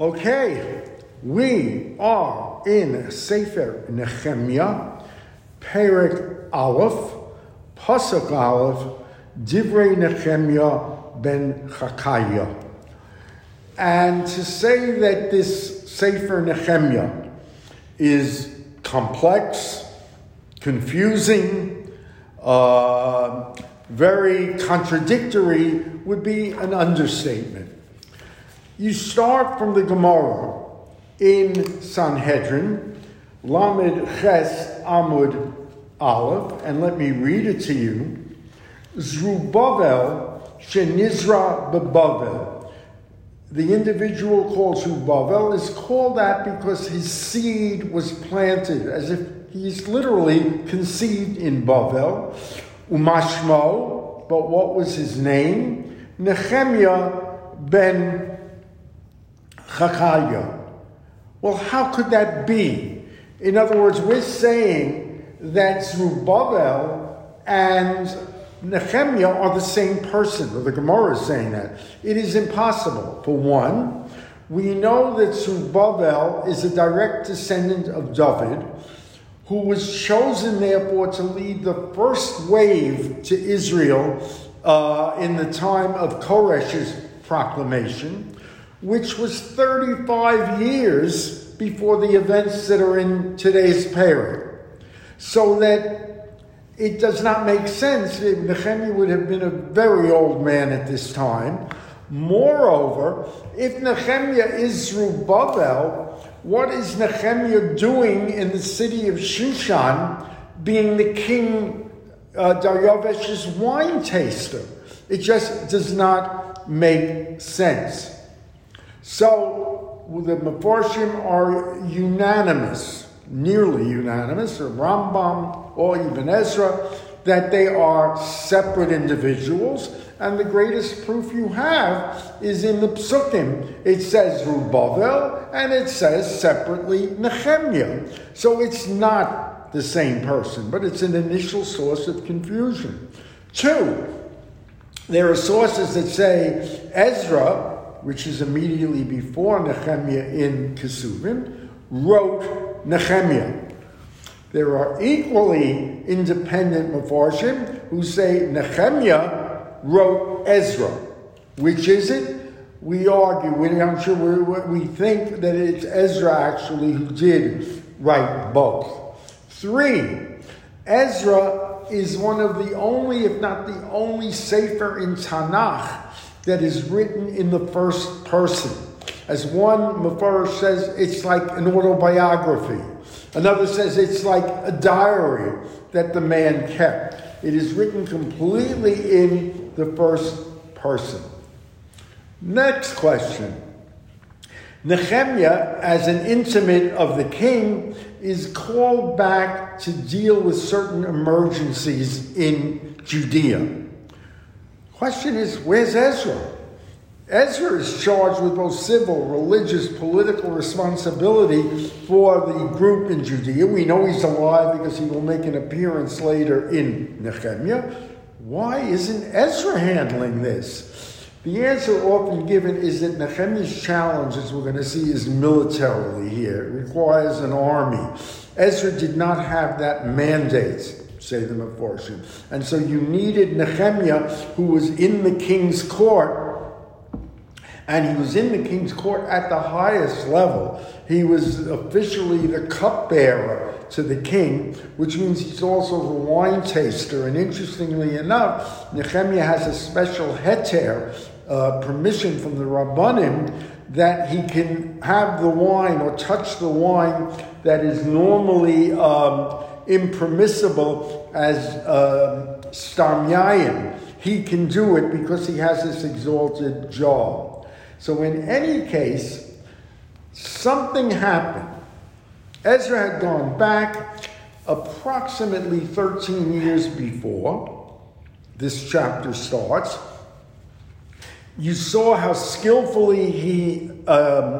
Okay, we are in Sefer Nechemiah, Perek Aleph, Pasuk Aleph, Divrei Nechemiah ben Chakaiya. And to say that this Sefer Nechemiah is complex, confusing, very contradictory would be an understatement. You start from the Gemara in Sanhedrin, Lamed Ches Amud Aleph, and let me read it to you. Zerubbabel shenizra beBavel. The individual called Zerubbabel is called that because his seed was planted, as if he's literally conceived in Bavel. Umashmo, but what was his name? Nechemiah ben Chakaiya. Well, how could that be? In other words, we're saying that Zerubbabel and Nechemiah are the same person, or the Gemara is saying that. It is impossible. For one, we know that Zerubbabel is a direct descendant of David, who was chosen, therefore, to lead the first wave to Israel in the time of Koresh's proclamation, which was 35 years before the events that are in today's parent. So that it does not make sense that Nehemiah would have been a very old man at this time. Moreover, if Nehemiah is Zerubbabel, what is Nehemiah doing in the city of Shushan, being the king Daryavesh's wine taster? It just does not make sense. So the Mefarshim are unanimous, nearly unanimous, or Rambam or even Ezra, that they are separate individuals. And the greatest proof you have is in the Psukim. It says Zerubbabel, and it says separately Nehemiah. So it's not the same person, but it's an initial source of confusion. Two, there are sources that say Ezra, which is immediately before Nehemiah in Kesuvim, wrote Nehemiah. There are equally independent Mefarshim who say Nehemiah wrote Ezra. Which is it? We argue. We think that it's Ezra actually who did write both. Three, Ezra is one of the only, if not the only, Sefer in Tanakh that is written in the first person. As one Mefarsh says, it's like an autobiography. Another says it's like a diary that the man kept. It is written completely in the first person. Next question. Nehemiah, as an intimate of the king, is called back to deal with certain emergencies in Judea. Question is, where's Ezra? Ezra is charged with both civil, religious, political responsibility for the group in Judea. We know he's alive because he will make an appearance later in Nehemiah. Why isn't Ezra handling this? The answer often given is that Nehemiah's challenge, as we're going to see, is militarily here. It requires an army. Ezra did not have that mandate, say the Mefarshim. And so you needed Nehemiah, who was in the king's court, and he was in the king's court at the highest level. He was officially the cupbearer to the king, which means he's also the wine taster. And interestingly enough, Nehemiah has a special heter, permission from the Rabbanim, that he can have the wine or touch the wine that is normally impermissible as stamyayim. He can do it because he has this exalted job. So in any case, something happened. Ezra had gone back approximately 13 years before this chapter starts. You saw how skillfully he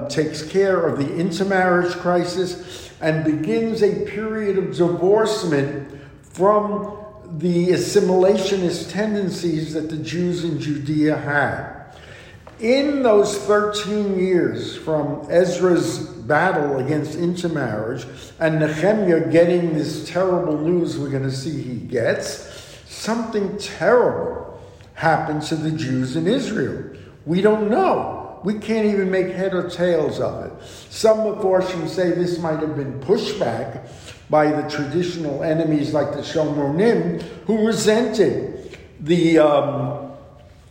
takes care of the intermarriage crisis and begins a period of divorcement from the assimilationist tendencies that the Jews in Judea had. in those 13 years from Ezra's battle against intermarriage and Nehemiah getting this terrible news we're going to see he gets, something terrible happened to the Jews in Israel. We don't know. We can't even make head or tails of it. Some Mefarshim say this might have been pushback by the traditional enemies like the Shomronim, who resented the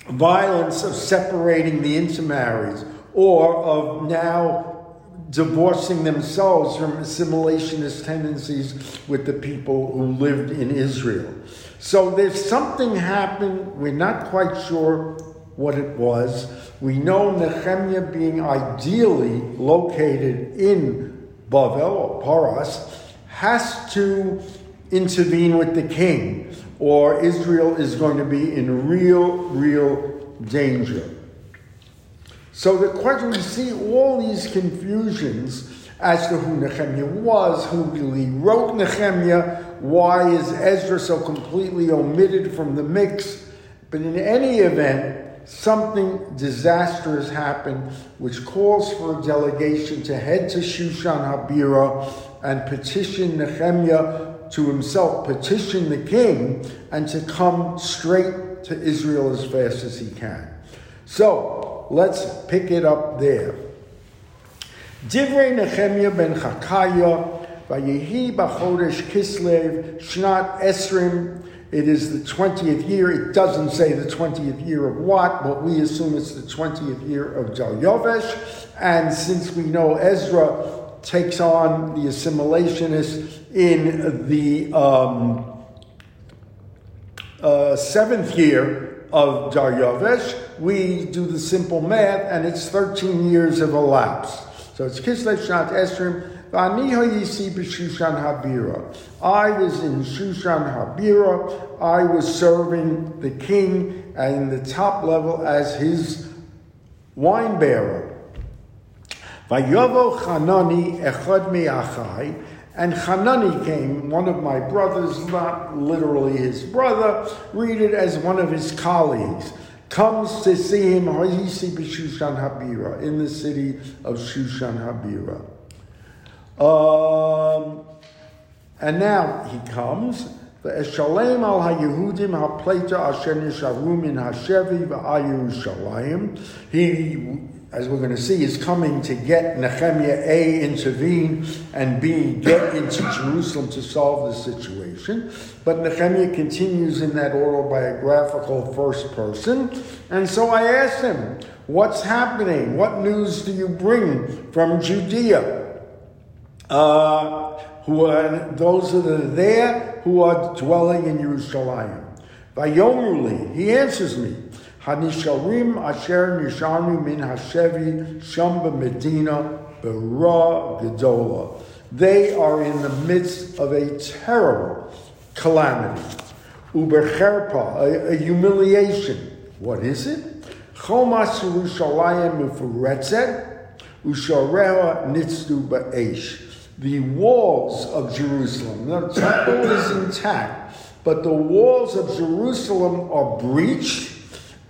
violence of separating the intermarried, or of now divorcing themselves from assimilationist tendencies with the people who lived in Israel. So there's something happened. We're not quite sure what it was. We know Nehemiah being ideally located in Bavel or Paras has to intervene with the king, or Israel is going to be in real danger. So the question, we see all these confusions as to who Nehemiah was, who really wrote Nehemiah, why is Ezra so completely omitted from the mix? But in any event, something disastrous happened, which calls for a delegation to head to Shushan Habirah and petition Nehemiah to himself, petition the king, and to come straight to Israel as fast as he can. So, let's pick it up there. Divrei Nechemiah ben Chakaiya, Vayehi B'chodesh Kislev, Shnat Esrim. It is the 20th year. It doesn't say the 20th year of what, but we assume it's the 20th year of Jaliyovesh. And since we know Ezra takes on the assimilationist in the seventh year of Daryavesh, we do the simple math, and it's 13 years have elapsed. So it's Kislev Shnat Esrim. I was in Shushan Habirah. I was serving the king and the top level as his wine bearer. Vayovo Chanani echad mi'achai, and Chanani came, one of my brothers, not literally his brother, read it as one of his colleagues, comes to see him in the city of Shushan Habirah. And now he comes. V'eshalem al haYehudim haPleita asher nisharu min haShevi v'aYerushalayim. He, as we're going to see, is coming to get Nehemiah A, intervene, and B, get into Jerusalem to solve the situation. But Nehemiah continues in that autobiographical first person. And so I asked him, what's happening? What news do you bring from Judea? Those that are there who are dwelling in Jerusalem. Vayomruli, he answers me. Hanisharim asher nishanu min hashevi sham b'medina b'ra gedola. They are in the midst of a terrible calamity. Ubercherpa, a humiliation. What is it? Chomas Yerushalayim ufuretzet ushareha nitzdu ba'esh. The walls of Jerusalem. The temple is intact, but the walls of Jerusalem are breached,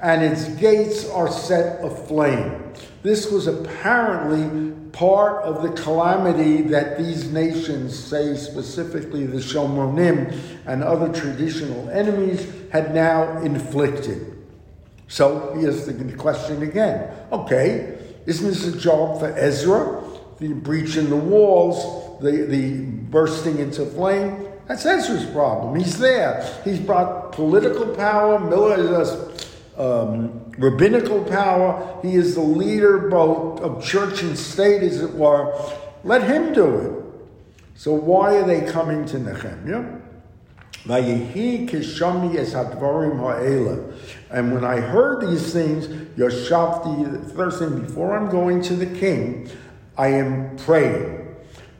and its gates are set aflame. This was apparently part of the calamity that these nations, say specifically the Shomronim and other traditional enemies, had now inflicted. So here's the question again. Okay, isn't this a job for Ezra? The breach in the walls, the bursting into flame? That's Ezra's problem. He's there. He's brought political power, rabbinical power. He is the leader both of church and state, as it were. Let him do it. So why are they coming to Nehemiah? And when I heard these things, the first thing before I'm going to the king, I am praying.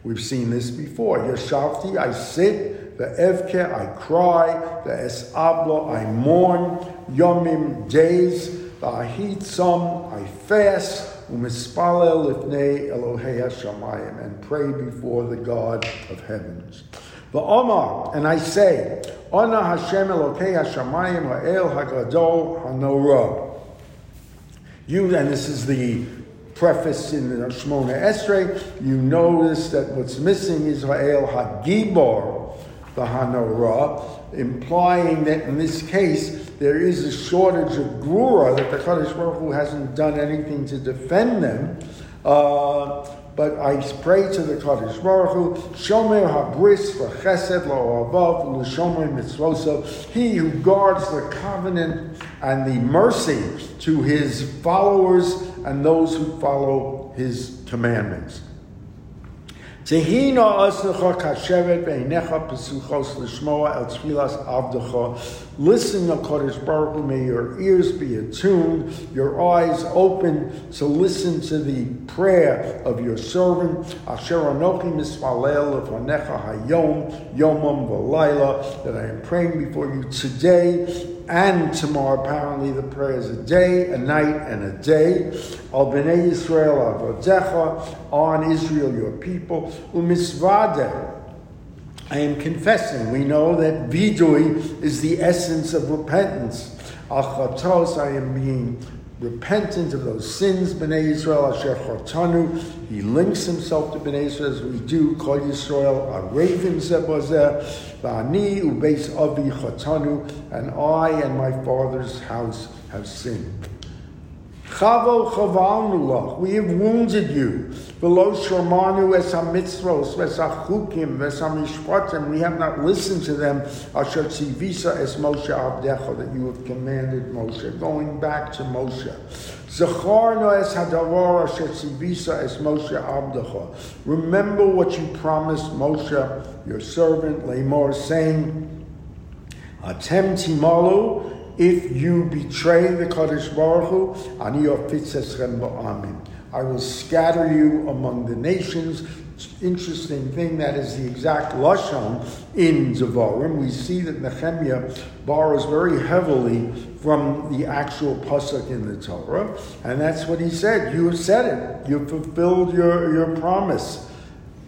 We've seen this before. Yashavti, I sit. The Evke, I cry. The Esabla, I mourn. Yomim, days. The Ahitsam, I fast. Umispalel lifnei Elohei Hashamayim, and pray before the God of heavens. The Omar, and I say, Ona Hashem Elohei Hashamayim, Ha'el Hagadol Hanorah. You, and this is the preface in the Shmone Esre, you notice that what's missing is Ha'el HaGibor, the Hanorah, implying that in this case there is a shortage of Gurah, that the Kaddish Baruch Hu hasn't done anything to defend them. But I pray to the Kaddish Baruch Hu, Shomer Habris V'Chesed La'ohavav L'Shomer Mitzvoso, he who guards the covenant and the mercy to his followers and those who follow his commandments. Listen, O Kaddish Baruch Hu, may your ears be attuned, your eyes open to listen to the prayer of your servant. That I am praying before you today and tomorrow. Apparently the prayer is a day, a night, and a day. Al b'nei Yisrael avodecha, on Israel your people. U'misvadeh, I am confessing. We know that vidui is the essence of repentance. Al chatos, I am being repentant of those sins. B'nei Yisrael asher chotanu, he links himself to B'nei Yisrael as we do. Kol Yisrael arevim zebozeh, v'ani ubeis avi chotanu, and I and my father's house have sinned. Chavo chavalnu lach, we have wounded you. V'lo shomanu es hamitzvos, es hachukim, es hamishpatim, we have not listened to them. Asher tzivisa es Moshe avdecha, that you have commanded Moshe. Going back to Moshe. Zacharno es hadavar asher tzivisa es Moshe avdecha. Remember what you promised Moshe, your servant, Lemor, saying, Atem timalu, if you betray the Kaddish Baruch Hu, ani ofitzeshem ba'amim, I will scatter you among the nations. Interesting thing, that is the exact lashon in Zavarim. We see that Nehemiah borrows very heavily from the actual pasuk in the Torah, and that's what he said. You have said it. You fulfilled your promise.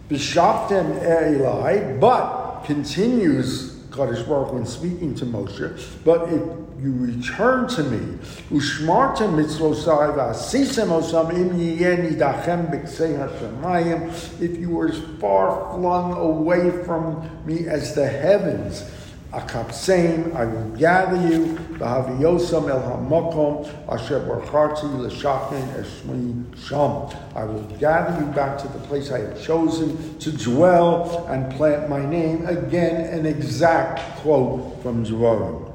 Bishaftem Eli, but continues Kaddish Baruch when speaking to Moshe, but if you return to me, Ushmartem mitzvosai v'asisem osam im yeh nidachem b'ksei hashamayim, if you were as far flung away from me as the heavens, Akapseim, I will gather you, v'haviosam el hamakom asher barcharti l'shachin eshmi sham, I will gather you back to the place I have chosen to dwell and plant my name. Again, an exact quote from Zerubbabel.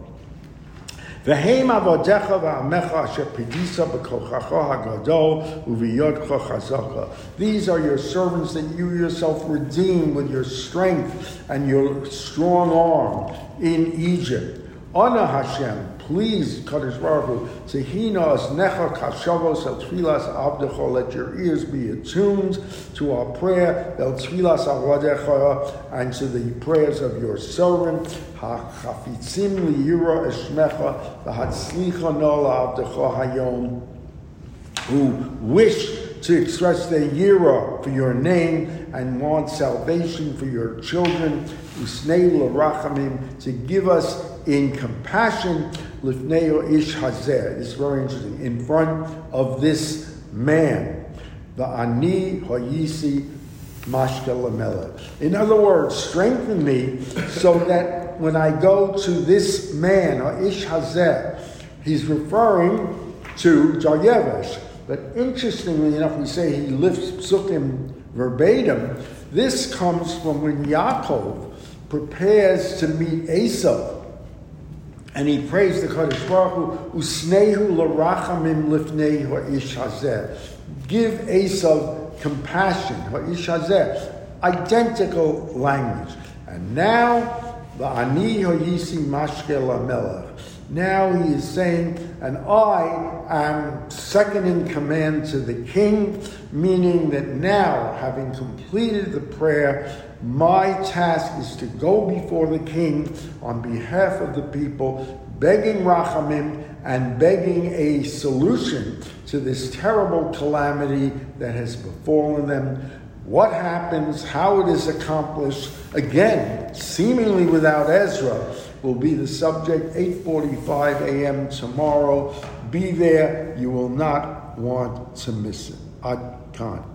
V'heim avodecha v'amecha asher pedisa b'kochacha hagadol uv'yodcha chazaka. These are your servants that you yourself redeem with your strength and your strong arm in Egypt. Honor Hashem, please, Kaddish Baruch Hu, tehina asnecha kashavos el tfilas avdecha, let your ears be attuned to our prayer, el tfilas avadecha, and to the prayers of your servant, hachafitzim liyira eshmecha, v'hatzlicha nola avdecha hayom, who wish to express their yira for your name and want salvation for your children, usnei l'rachamim, to give us in compassion, lifnei ish hazeh, it's very interesting, in front of this man, the ani hoyisi mashkelamela. In other words, strengthen me so that when I go to this man, or ish hazeh, he's referring to Daryavesh. But interestingly enough, we say he lifts Psukim verbatim. This comes from when Yaakov prepares to meet Esau, and he prays the Kaddish Baruch Hu, Usnehu l'rachamim lifnei ha'ish hazeh. Give Esau compassion, ha'ish hazeh. Identical language. And now, v'ani ho'yisi mashkel ha'melech. Now he is saying, and I am second in command to the king, meaning that now, having completed the prayer, my task is to go before the king on behalf of the people, begging rachamim and begging a solution to this terrible calamity that has befallen them. What happens, how it is accomplished, again, seemingly without Ezra, will be the subject, 8:45 a.m. tomorrow. Be there. You will not want to miss it. Ad Khan.